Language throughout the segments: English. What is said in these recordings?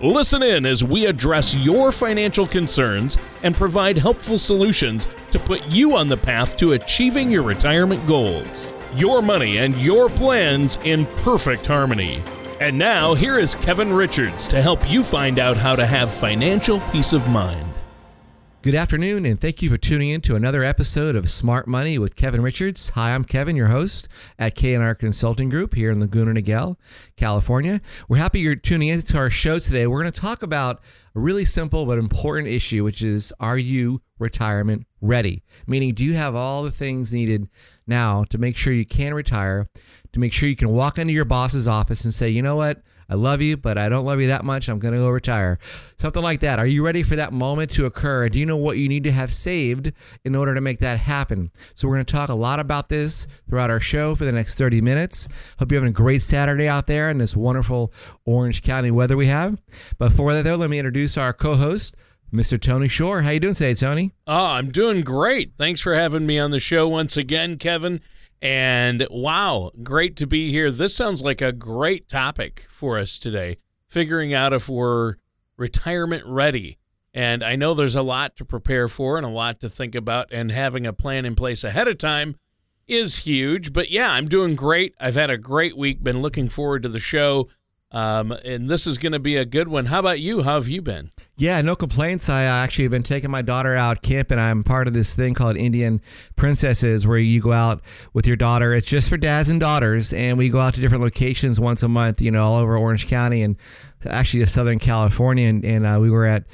Listen in as we address your financial concerns and provide helpful solutions to put you on the path to achieving your retirement goals. Your money and your plans in perfect harmony. And now, here is Kevin Richards to help you find out how to have financial peace of mind. Good afternoon, and thank you for tuning in to another episode of Smart Money with Kevin Richards. Hi, I'm Kevin, your host at KNR Consulting Group here in Laguna Niguel, California. We're happy you're tuning in to our show today. We're going to talk about a really simple but important issue, which is, are you retirement ready? Meaning, do you have all the things needed now to make sure you can retire, to make sure you can walk into your boss's office and say, you know what? I love you, but I don't love you that much. I'm going to go retire. Something like that. Are you ready for that moment to occur? Do you know what you need to have saved in order to make that happen? So we're going to talk a lot about this throughout our show for the next 30 minutes. Hope you're having a great Saturday out there in this wonderful Orange County weather we have. Before that, though, let me introduce our co-host, Mr. Tony Shore. How you doing today, Tony? I'm doing great. Thanks for having me on the show once again, Kevin. And wow, great to be here. This sounds like a great topic for us today, figuring out if we're retirement ready. And I know there's a lot to prepare for and a lot to think about, and having a plan in place ahead of time is huge. But yeah, I'm doing great. I've had a great week, been looking forward to the show. And this is going to be a good one. How about you? How have you been? Yeah, no complaints. I actually have been taking my daughter out camping. I'm part of this thing called Indian Princesses, where you go out with your daughter. It's just for dads and daughters, and we go out to different locations once a month, you know, all over Orange County and actually Southern California. And we were at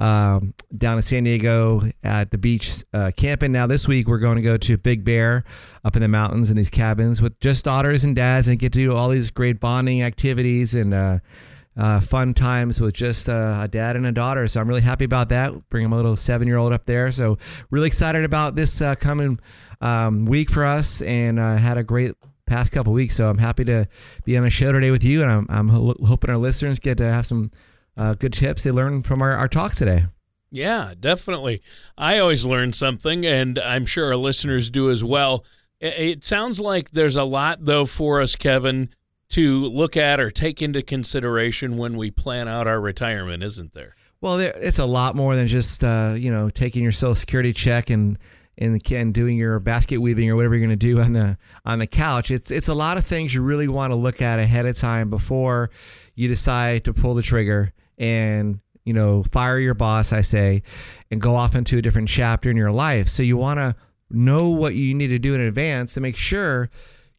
down in San Diego at the beach camping. Now this week we're going to go to Big Bear up in the mountains in these cabins with just daughters and dads, and get to do all these great bonding activities and fun times with just a dad and a daughter. So I'm really happy about that. Bring my little 7-year-old up there. So really excited about this coming week for us, and had a great past couple of weeks. So I'm happy to be on a show today with you, and I'm hoping our listeners get to have some good tips they learn from our talk today. Yeah, definitely. I always learn something, and I'm sure our listeners do as well. It sounds like there's a lot, though, for us, Kevin, to look at or take into consideration when we plan out our retirement, isn't there? Well, it's a lot more than just, taking your Social Security check and doing your basket weaving or whatever you're going to do on the couch. It's a lot of things you really want to look at ahead of time before you decide to pull the trigger and, you know, fire your boss, I say, and go off into a different chapter in your life. So you want to know what you need to do in advance to make sure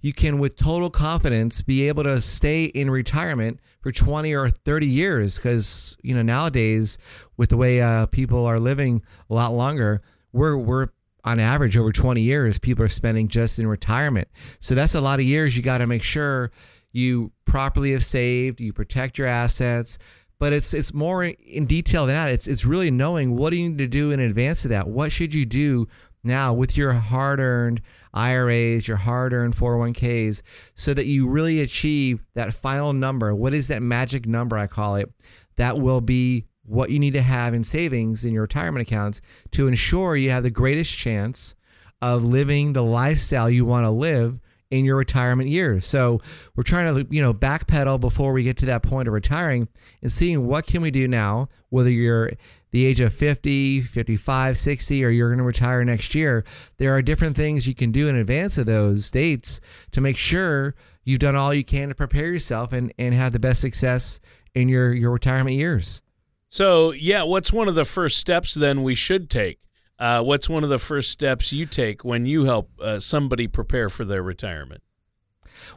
you can, with total confidence, be able to stay in retirement for 20 or 30 years. Because, you know, nowadays with the way people are living a lot longer, we're on average, over 20 years, people are spending just in retirement. So that's a lot of years. You got to make sure you properly have saved, you protect your assets. But it's more in detail than that. It's really knowing what do you need to do in advance of that. What should you do now with your hard-earned IRAs, your hard-earned 401ks, so that you really achieve that final number? What is that magic number, I call it, that will be what you need to have in savings in your retirement accounts to ensure you have the greatest chance of living the lifestyle you want to live in your retirement years. So we're trying to, backpedal before we get to that point of retiring and seeing what can we do now, whether you're the age of 50, 55, 60, or you're going to retire next year. There are different things you can do in advance of those dates to make sure you've done all you can to prepare yourself and have the best success in your retirement years. So, yeah, what's one of the first steps then we should take? What's one of the first steps you take when you help somebody prepare for their retirement?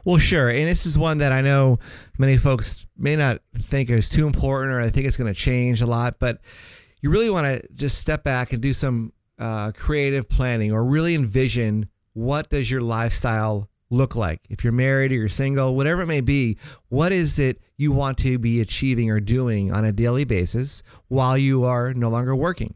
Well, sure. And this is one that I know many folks may not think is too important, or I think it's going to change a lot. But you really want to just step back and do some creative planning, or really envision, what does your lifestyle look like? If you're married or you're single, whatever it may be, what is it you want to be achieving or doing on a daily basis while you are no longer working?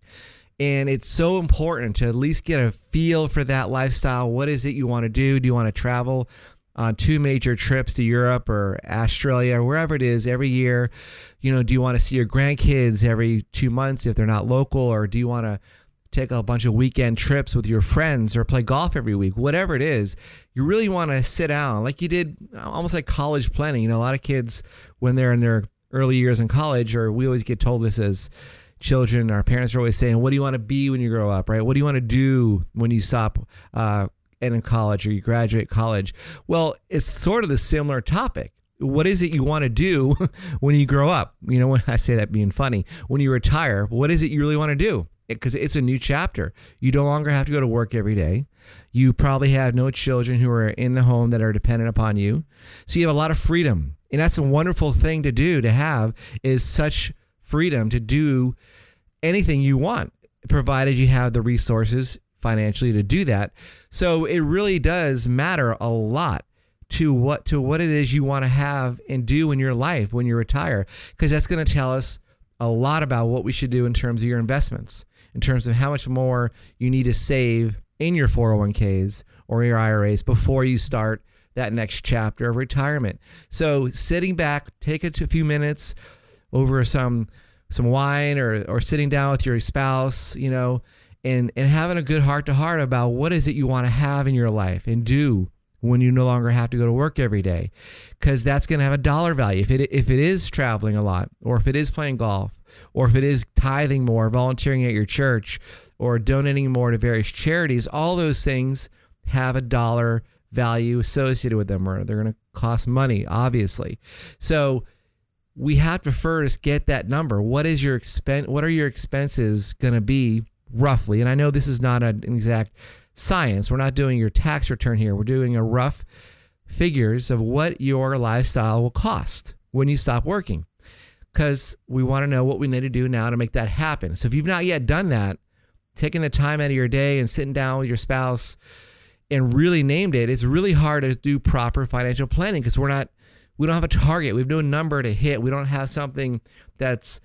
And it's so important to at least get a feel for that lifestyle. What is it you want to do? Do you want to travel on 2 major trips to Europe or Australia or wherever it is every year? You know, do you want to see your grandkids every 2 months if they're not local? Or do you want to take a bunch of weekend trips with your friends or play golf every week? Whatever it is, you really want to sit down like you did, almost like college planning. You know, a lot of kids when they're in their early years in college, or we always get told this as children, our parents are always saying, what do you want to be when you grow up, right? What do you want to do when you stop and in college or you graduate college? Well, it's sort of the similar topic. What is it you want to do when you grow up? You know, when I say that being funny, when you retire, what is it you really want to do? Because it's a new chapter. You no longer have to go to work every day. You probably have no children who are in the home that are dependent upon you. So you have a lot of freedom. And that's a wonderful thing to do, to have is such freedom to do anything you want, provided you have the resources financially to do that. So it really does matter a lot to what it is you want to have and do in your life when you retire, because that's going to tell us a lot about what we should do in terms of your investments, in terms of how much more you need to save in your 401ks or your IRAs before you start that next chapter of retirement. So sitting back, take a few minutes over some wine or sitting down with your spouse, you know, and having a good heart-to-heart about what is it you want to have in your life and do when you no longer have to go to work every day, because that's going to have a dollar value. If it is traveling a lot, or if it is playing golf, or if it is tithing more, volunteering at your church, or donating more to various charities, all those things have a dollar value associated with them, or they're going to cost money, obviously. So we have to first get that number. What are your expenses going to be roughly? And I know this is not an exact science. We're not doing your tax return here. We're doing a rough figures of what your lifestyle will cost when you stop working, because we want to know what we need to do now to make that happen. So if you've not yet done that, taking the time out of your day and sitting down with your spouse and really named it, it's really hard to do proper financial planning because we don't have a target. We have no number to hit. We don't have something that's,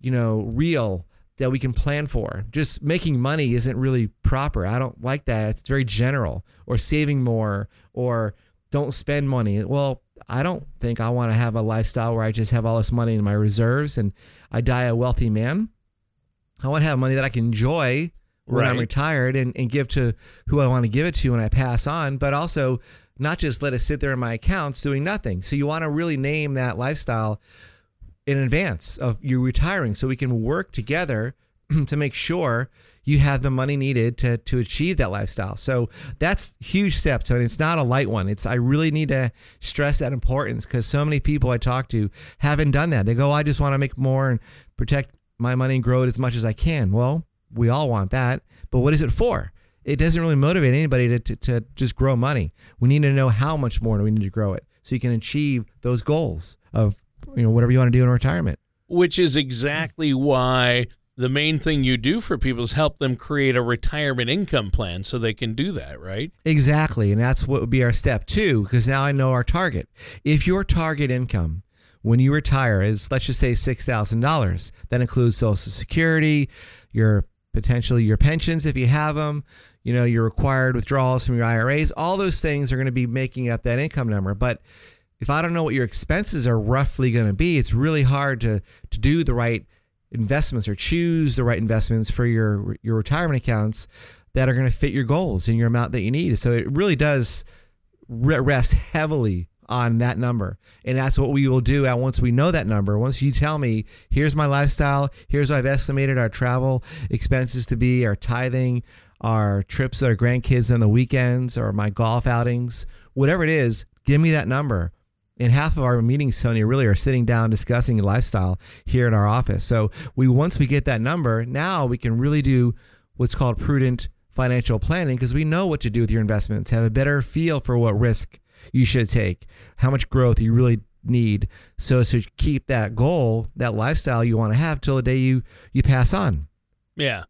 you know, real that we can plan for. Just making money isn't really proper. I don't like that. It's very general. Or saving more, or don't spend money. Well, I don't think I want to have a lifestyle where I just have all this money in my reserves and I die a wealthy man. I want to have money that I can enjoy when I'm retired and give to who I want to give it to when I pass on, but also not just let it sit there in my accounts doing nothing. So you want to really name that lifestyle in advance of you retiring, so we can work together to make sure you have the money needed to achieve that lifestyle. So that's huge step, Tony. It's not a light one. I really need to stress that importance, because so many people I talk to haven't done that. They go, I just want to make more and protect my money and grow it as much as I can. Well, we all want that, but what is it for? It doesn't really motivate anybody to just grow money. We need to know how much more do we need to grow it so you can achieve those goals of, you know, whatever you want to do in retirement. Which is exactly why the main thing you do for people is help them create a retirement income plan so they can do that, right? Exactly. And that's what would be our step 2, because now I know our target. If your target income when you retire is, let's just say $6,000, that includes Social Security, potentially your pensions if you have them, you know, your required withdrawals from your IRAs, all those things are going to be making up that income number. But if I don't know what your expenses are roughly going to be, it's really hard to do the right investments or choose the right investments for your retirement accounts that are going to fit your goals and your amount that you need. So it really does rest heavily on that number. And that's what we will do once we know that number. Once you tell me, here's my lifestyle, here's what I've estimated our travel expenses to be, our tithing, our trips with our grandkids on the weekends, or my golf outings, whatever it is, give me that number. And half of our meetings, Tony, really are sitting down discussing lifestyle here in our office. So once we get that number, now we can really do what's called prudent financial planning, because we know what to do with your investments, have a better feel for what risk you should take, how much growth you really need, so keep that goal, that lifestyle you want to have till the day you pass on. Yeah,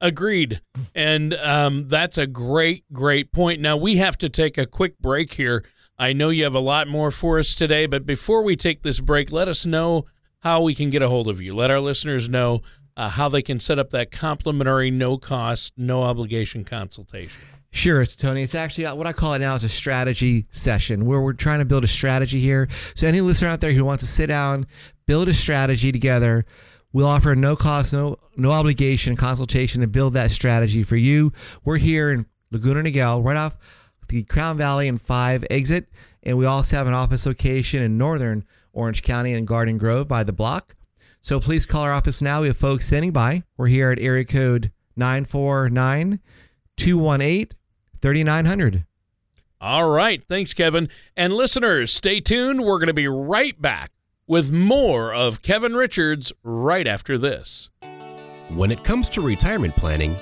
agreed. And that's a great point. Now we have to take a quick break here. I know you have a lot more for us today, but before we take this break, let us know how we can get a hold of you. Let our listeners know how they can set up that complimentary, no-cost, no-obligation consultation. Sure, Tony. It's actually what I call it now is a strategy session where we're trying to build a strategy here. So any listener out there who wants to sit down, build a strategy together, we'll offer a no-cost, no-obligation consultation to build that strategy for you. We're here in Laguna Niguel, right off the Crown Valley and 5 exit, and we also have an office location in northern Orange County in Garden Grove by the block. So please call our office now. We have folks standing by. We're here at area code 949-218-3900. All right. Thanks, Kevin. And listeners, stay tuned. We're going to be right back with more of Kevin Richards right after this. When it comes to retirement planning,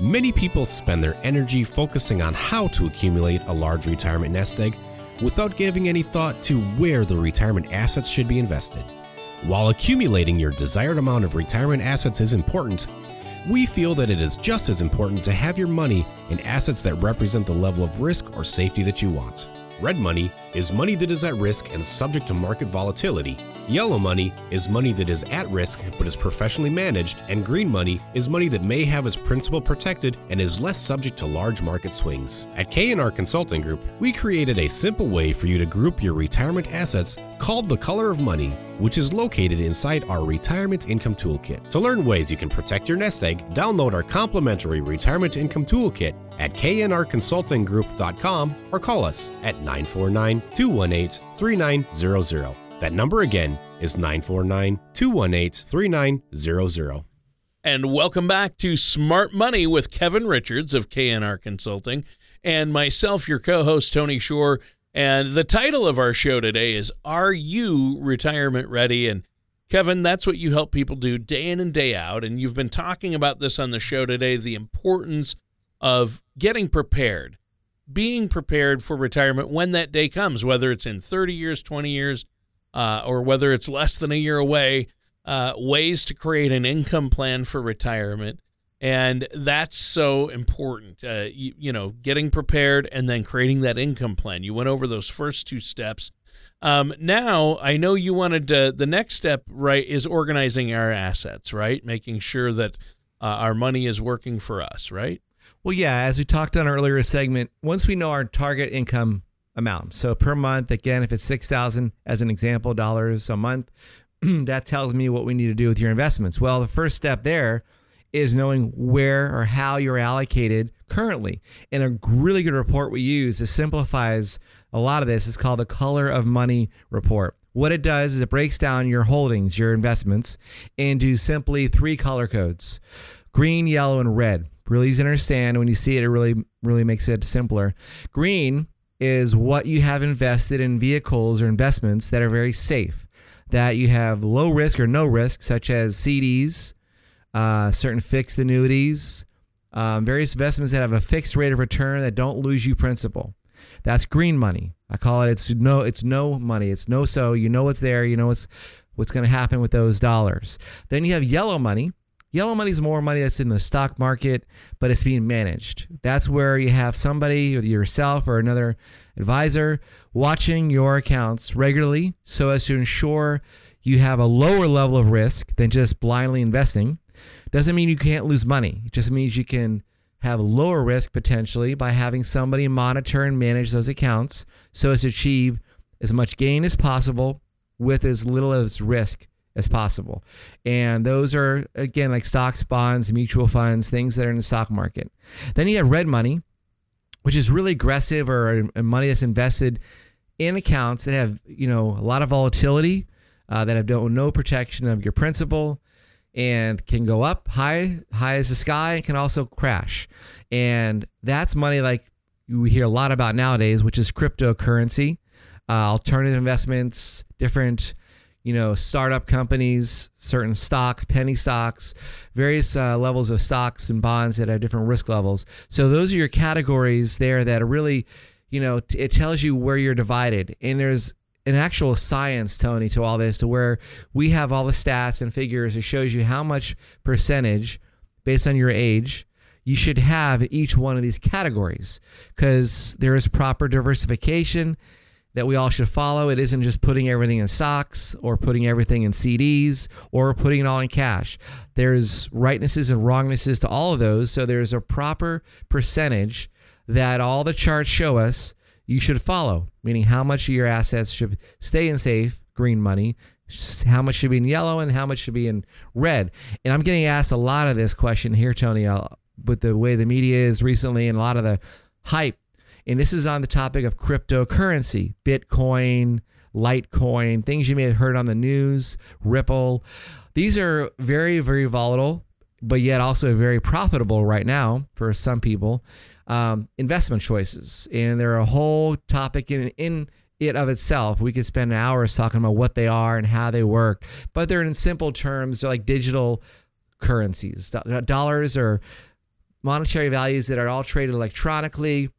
many people spend their energy focusing on how to accumulate a large retirement nest egg without giving any thought to where the retirement assets should be invested. While accumulating your desired amount of retirement assets is important, we feel that it is just as important to have your money in assets that represent the level of risk or safety that you want. Red money is money that is at risk and subject to market volatility. Yellow money is money that is at risk but is professionally managed, and green money is money that may have its principal protected and is less subject to large market swings. At KNR Consulting Group, we created a simple way for you to group your retirement assets called the Color of Money, which is located inside our Retirement Income Toolkit. To learn ways you can protect your nest egg, download our complimentary Retirement Income Toolkit at knrconsultinggroup.com or call us at 949-218-3900. That number again is 949-218-3900. And welcome back to Smart Money with Kevin Richards of KNR Consulting and myself, your co-host, Tony Shore. And the title of our show today is, Are You Retirement Ready? And Kevin, that's what you help people do day in and day out. And you've been talking about this on the show today, the importance of getting prepared, being prepared for retirement when that day comes, whether it's in 30 years, 20 years, or whether it's less than a year away, ways to create an income plan for retirement. And that's so important, getting prepared and then creating that income plan. You went over those first two steps. Now, I know you wanted to, the next step, right, is organizing our assets, right? Making sure that our money is working for us, right? Well, yeah, as we talked on our earlier segment, once we know our target income amount, so per month, again, if it's $6,000 as an example, dollars a month, that tells me what we need to do with your investments. Well, the first step there is knowing where or how you're allocated currently. And a really good report we use that simplifies a lot of this is called the Color of Money report. What it does is it breaks down your holdings, your investments, into simply three color codes: green, yellow, and red. Really easy to understand. When you see it, it really makes it simpler. Green is what you have invested in vehicles or investments that are very safe, that you have low risk or no risk, such as CDs, certain fixed annuities, various investments that have a fixed rate of return that don't lose you principal. That's green money. I call it, it's no money. It's no, so you know what's there, you know what's going to happen with those dollars. Then you have yellow money. Yellow money is more money that's in the stock market, but it's being managed. That's where you have somebody, or yourself or another advisor, watching your accounts regularly so as to ensure you have a lower level of risk than just blindly investing. Doesn't mean you can't lose money. It just means you can have lower risk potentially by having somebody monitor and manage those accounts so as to achieve as much gain as possible with as little as risk as possible. And those are, again, like stocks, bonds, mutual funds, things that are in the stock market. Then you have red money, which is really aggressive, or money that's invested in accounts that have, a lot of volatility, that have no protection of your principal, and can go up high as the sky, and can also crash. And that's money like we hear a lot about nowadays, which is cryptocurrency, alternative investments, different startup companies, certain stocks, penny stocks, various levels of stocks and bonds that have different risk levels. So those are your categories there that are really, it tells you where you're divided. And there's an actual science, Tony, to all this, to where we have all the stats and figures that shows you how much percentage, based on your age, you should have in each one of these categories, because there is proper diversification that we all should follow. It isn't just putting everything in stocks or putting everything in CDs or putting it all in cash. There's rightnesses and wrongnesses to all of those. So there's a proper percentage that all the charts show us you should follow, meaning how much of your assets should stay in safe, green money, how much should be in yellow, and how much should be in red. And I'm getting asked a lot of this question here, Tony, with the way the media is recently and a lot of the hype. And this is on the topic of cryptocurrency, Bitcoin, Litecoin, things you may have heard on the news, Ripple. These are very, very volatile, but yet also very profitable right now for some people, investment choices. And they're a whole topic in it of itself. We could spend hours talking about what they are and how they work, but they're in simple terms. They're like digital currencies. Dollars or monetary values that are all traded electronically.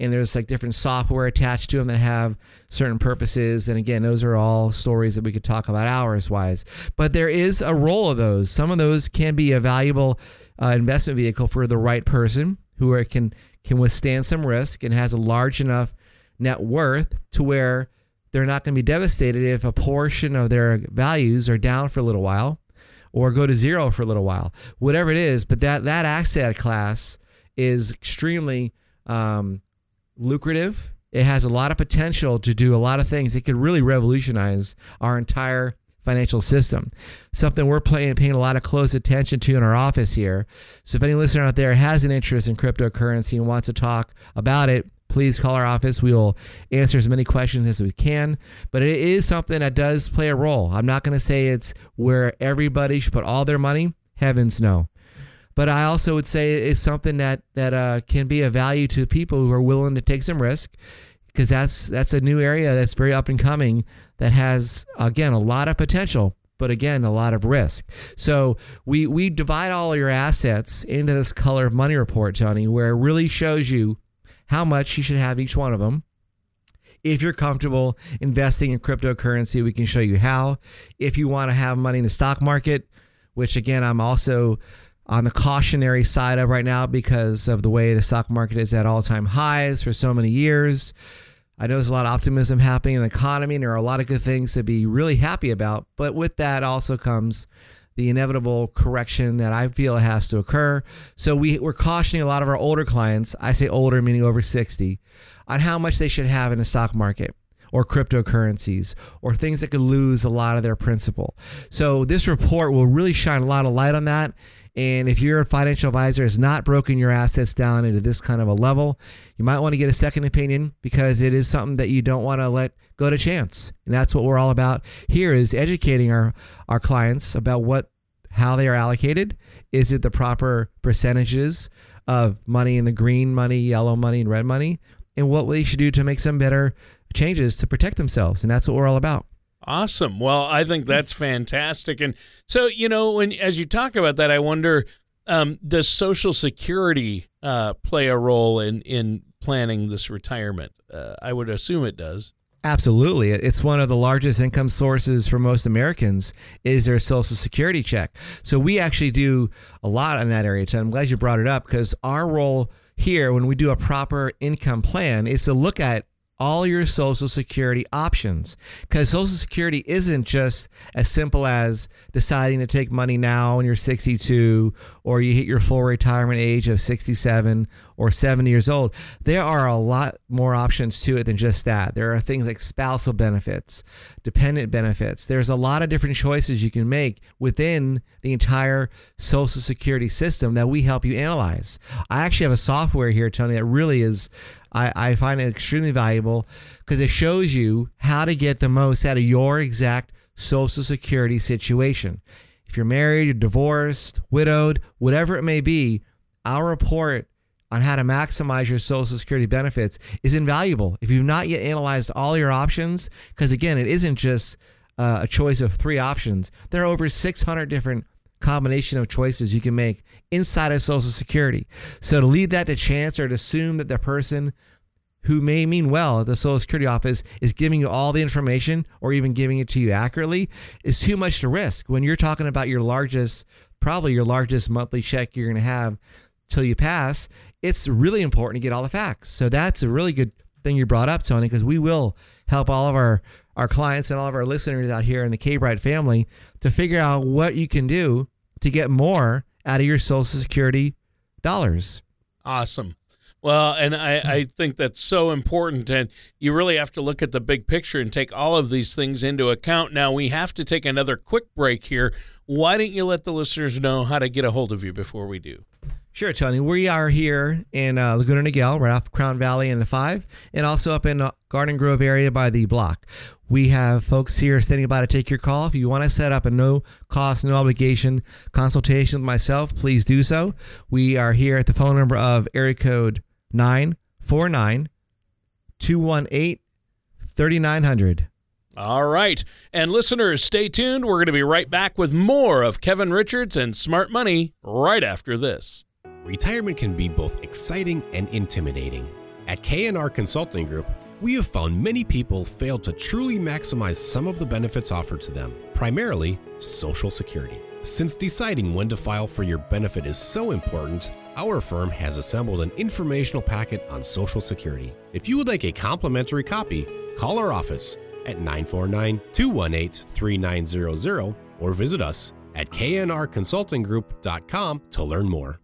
And there's like different software attached to them that have certain purposes. And again, those are all stories that we could talk about hours wise, but there is a role of those. Some of those can be a valuable investment vehicle for the right person who can withstand some risk and has a large enough net worth to where they're not going to be devastated if a portion of their values are down for a little while or go to zero for a little while, whatever it is. But that asset class is extremely, lucrative. It has a lot of potential to do a lot of things. It could really revolutionize our entire financial system. Something we're paying a lot of close attention to in our office here. So if any listener out there has an interest in cryptocurrency and wants to talk about it, please call our office. We will answer as many questions as we can. But it is something that does play a role. I'm not going to say it's where everybody should put all their money. Heavens no. But I also would say it's something that can be of value to people who are willing to take some risk, because that's a new area that's very up and coming that has, again, a lot of potential, but again, a lot of risk. So we divide all your assets into this Color of Money report, Tony, where it really shows you how much you should have each one of them. If you're comfortable investing in cryptocurrency, we can show you how. If you want to have money in the stock market, which again, I'm also on the cautionary side of right now because of the way the stock market is at all-time highs for so many years. I know there's a lot of optimism happening in the economy, and there are a lot of good things to be really happy about. But with that also comes the inevitable correction that I feel has to occur. So we're cautioning a lot of our older clients, I say older meaning over 60, on how much they should have in the stock market or cryptocurrencies or things that could lose a lot of their principal. So this report will really shine a lot of light on that. And if your financial advisor has not broken your assets down into this kind of a level, you might want to get a second opinion, because it is something that you don't want to let go to chance. And that's what we're all about here, is educating our clients about how they are allocated. Is it the proper percentages of money in the green money, yellow money, and red money? And what they should do to make some better changes to protect themselves. And that's what we're all about. Awesome. Well, I think that's fantastic. And so, as you talk about that, I wonder, does Social Security play a role in planning this retirement? I would assume it does. Absolutely. It's one of the largest income sources for most Americans is their Social Security check. So we actually do a lot in that area. So I'm glad you brought it up, because our role here when we do a proper income plan is to look at all your Social Security options, because Social Security isn't just as simple as deciding to take money now when you're 62 or you hit your full retirement age of 67 or 70 years old. There are a lot more options to it than just that. There are things like spousal benefits, dependent benefits. There's a lot of different choices you can make within the entire Social Security system that we help you analyze. I actually have a software here, Tony, that really is, I find it extremely valuable, because it shows you how to get the most out of your exact Social Security situation. If you're married, you're divorced, widowed, whatever it may be, our report on how to maximize your Social Security benefits is invaluable if you've not yet analyzed all your options, because again, it isn't just a choice of three options. There are over 600 different combination of choices you can make inside of Social Security. So to leave that to chance or to assume that the person who may mean well at the Social Security office is giving you all the information or even giving it to you accurately is too much to risk when you're talking about probably your largest monthly check you're going to have till you pass. It's really important to get all the facts. So that's a really good thing you brought up, Tony, because we will help all of our clients and all of our listeners out here in the K-Bride family to figure out what you can do to get more out of your Social Security dollars. Awesome. Well, and I think that's so important, and you really have to look at the big picture and take all of these things into account. Now, we have to take another quick break here. Why don't you let the listeners know how to get a hold of you before we do? Sure, Tony. We are here in Laguna Niguel, right off Crown Valley and the 5, and also up in the Garden Grove area by the block. We have folks here standing by to take your call. If you want to set up a no-cost, no-obligation consultation with myself, please do so. We are here at the phone number of area code 949-218-3900. All right. And listeners, stay tuned. We're going to be right back with more of Kevin Richards and Smart Money right after this. Retirement can be both exciting and intimidating. At KNR Consulting Group, we have found many people fail to truly maximize some of the benefits offered to them, primarily Social Security. Since deciding when to file for your benefit is so important, our firm has assembled an informational packet on Social Security. If you would like a complimentary copy, call our office at 949-218-3900 or visit us at knrconsultinggroup.com to learn more.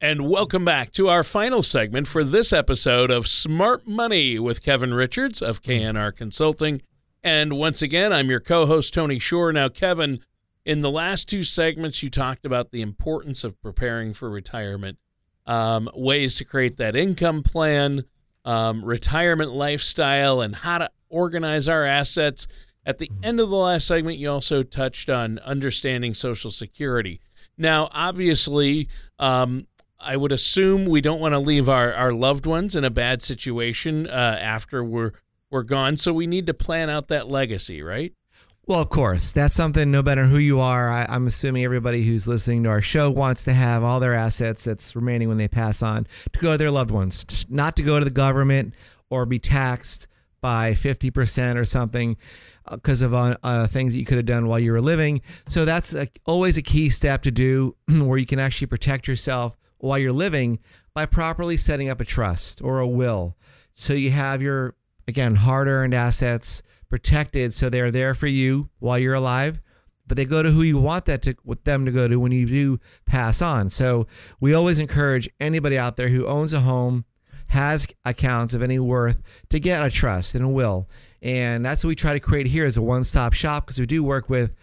And welcome back to our final segment for this episode of Smart Money with Kevin Richards of KNR Consulting. And once again, I'm your co-host, Tony Shore. Now, Kevin, in the last two segments, you talked about the importance of preparing for retirement, ways to create that income plan, retirement lifestyle, and how to organize our assets. At the end of the last segment, you also touched on understanding Social Security. Now, obviously, I would assume we don't want to leave our loved ones in a bad situation after we're gone, so we need to plan out that legacy, right? Well, of course, that's something no matter who you are. I'm assuming everybody who's listening to our show wants to have all their assets that's remaining when they pass on to go to their loved ones, not to go to the government or be taxed by 50% or something because of things that you could have done while you were living. So that's always a key step to do where you can actually protect yourself while you're living by properly setting up a trust or a will. So you have your, again, hard-earned assets protected, so they're there for you while you're alive, but they go to who you want that to with them to go to when you do pass on. So we always encourage anybody out there who owns a home, has accounts of any worth, to get a trust and a will. And that's what we try to create here as a one-stop shop, because we do work with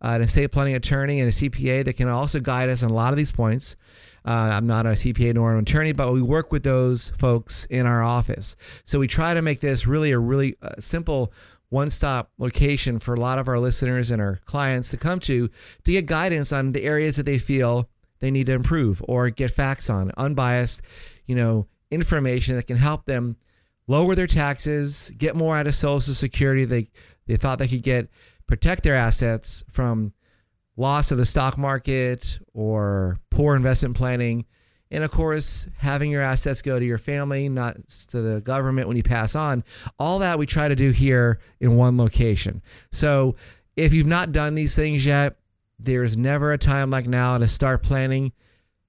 an estate planning attorney and a CPA that can also guide us on a lot of these points. I'm not a CPA nor an attorney, but we work with those folks in our office. So we try to make this really a really simple one-stop location for a lot of our listeners and our clients to come to get guidance on the areas that they feel they need to improve or get facts on, unbiased, information that can help them lower their taxes, get more out of Social Security they thought they could get, protect their assets from loss of the stock market or poor investment planning. And of course, having your assets go to your family, not to the government when you pass on. All that we try to do here in one location. So if you've not done these things yet, there's never a time like now to start planning.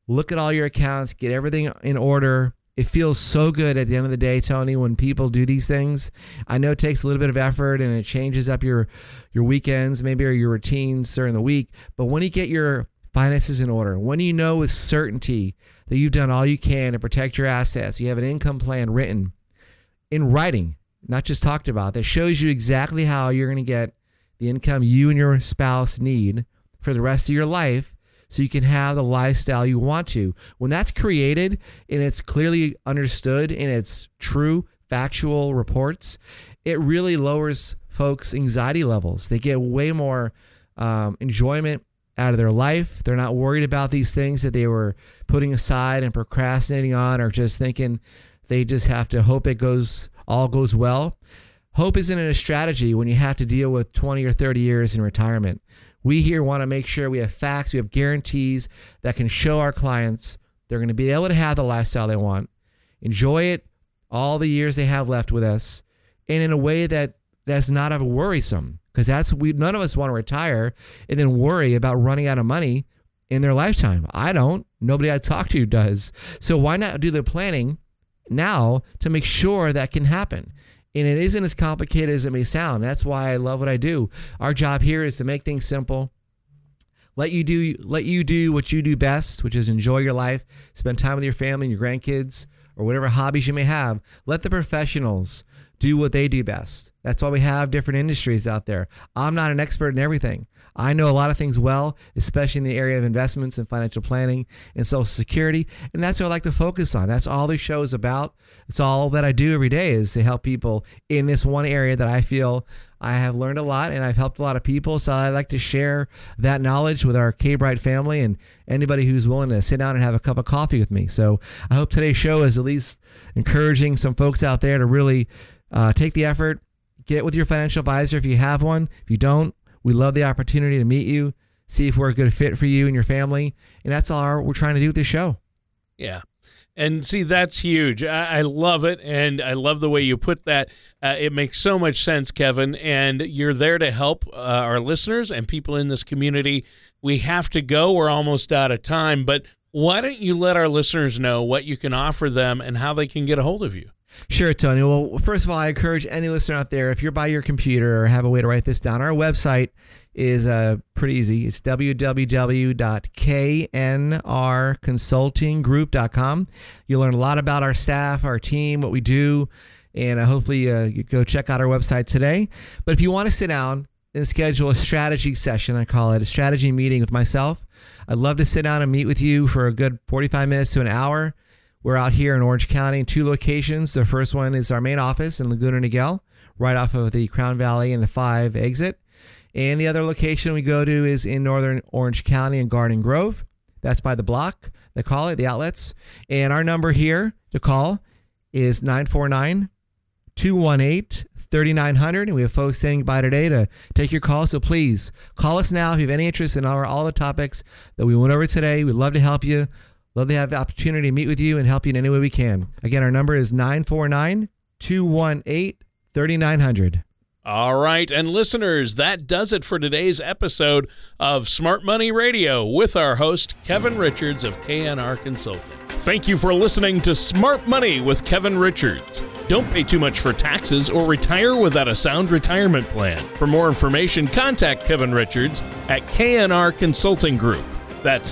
Look at all your accounts, get everything in order. It feels so good at the end of the day, Tony, when people do these things. I know it takes a little bit of effort and it changes up your weekends, maybe, or your routines during the week. But when you get your finances in order, when you know with certainty that you've done all you can to protect your assets, you have an income plan written in writing, not just talked about, that shows you exactly how you're going to get the income you and your spouse need for the rest of your life, so you can have the lifestyle you want to. When that's created and it's clearly understood and it's true, factual reports, it really lowers folks' anxiety levels. They get way more enjoyment out of their life. They're not worried about these things that they were putting aside and procrastinating on, or just thinking they just have to hope it all goes well. Hope isn't a strategy when you have to deal with 20 or 30 years in retirement. We here want to make sure we have facts, we have guarantees that can show our clients they're going to be able to have the lifestyle they want, enjoy it all the years they have left with us, and in a way that's not ever worrisome, because none of us want to retire and then worry about running out of money in their lifetime. I don't. Nobody I talk to does. So why not do the planning now to make sure that can happen. And it isn't as complicated as it may sound. That's why I love what I do. Our job here is to make things simple. Let you do what you do best, which is enjoy your life, spend time with your family and your grandkids, or whatever hobbies you may have. Let the professionals do what they do best. That's why we have different industries out there. I'm not an expert in everything. I know a lot of things well, especially in the area of investments and financial planning and Social Security. And that's what I like to focus on. That's all this show is about. It's all that I do every day is to help people in this one area that I feel I have learned a lot and I've helped a lot of people. So I like to share that knowledge with our K-Bright family and anybody who's willing to sit down and have a cup of coffee with me. So I hope today's show is at least encouraging some folks out there to really take the effort, get with your financial advisor if you have one. If you don't, we love the opportunity to meet you, see if we're a good fit for you and your family. And that's all we're trying to do with this show. Yeah. And see, that's huge. I love it. And I love the way you put that. It makes so much sense, Kevin. And you're there to help our listeners and people in this community. We have to go. We're almost out of time. But why don't you let our listeners know what you can offer them and how they can get a hold of you? Sure, Tony. Well, first of all, I encourage any listener out there, if you're by your computer or have a way to write this down, our website is pretty easy. It's www.knrconsultinggroup.com. You'll learn a lot about our staff, our team, what we do, and hopefully you go check out our website today. But if you want to sit down and schedule a strategy session, I call it a strategy meeting with myself, I'd love to sit down and meet with you for a good 45 minutes to an hour. We're out here in Orange County in 2 locations. The first one is our main office in Laguna Niguel, right off of the Crown Valley and the 5 exit. And the other location we go to is in northern Orange County in Garden Grove. That's by the block, they call it, the outlets. And our number here to call is 949-218-3900. And we have folks standing by today to take your call. So please call us now if you have any interest in all the topics that we went over today. We'd love to help you. Love to have the opportunity to meet with you and help you in any way we can. Again, our number is 949-218-3900. All right. And listeners, that does it for today's episode of Smart Money Radio with our host, Kevin Richards of KNR Consulting. Thank you for listening to Smart Money with Kevin Richards. Don't pay too much for taxes or retire without a sound retirement plan. For more information, contact Kevin Richards at KNR Consulting Group. That's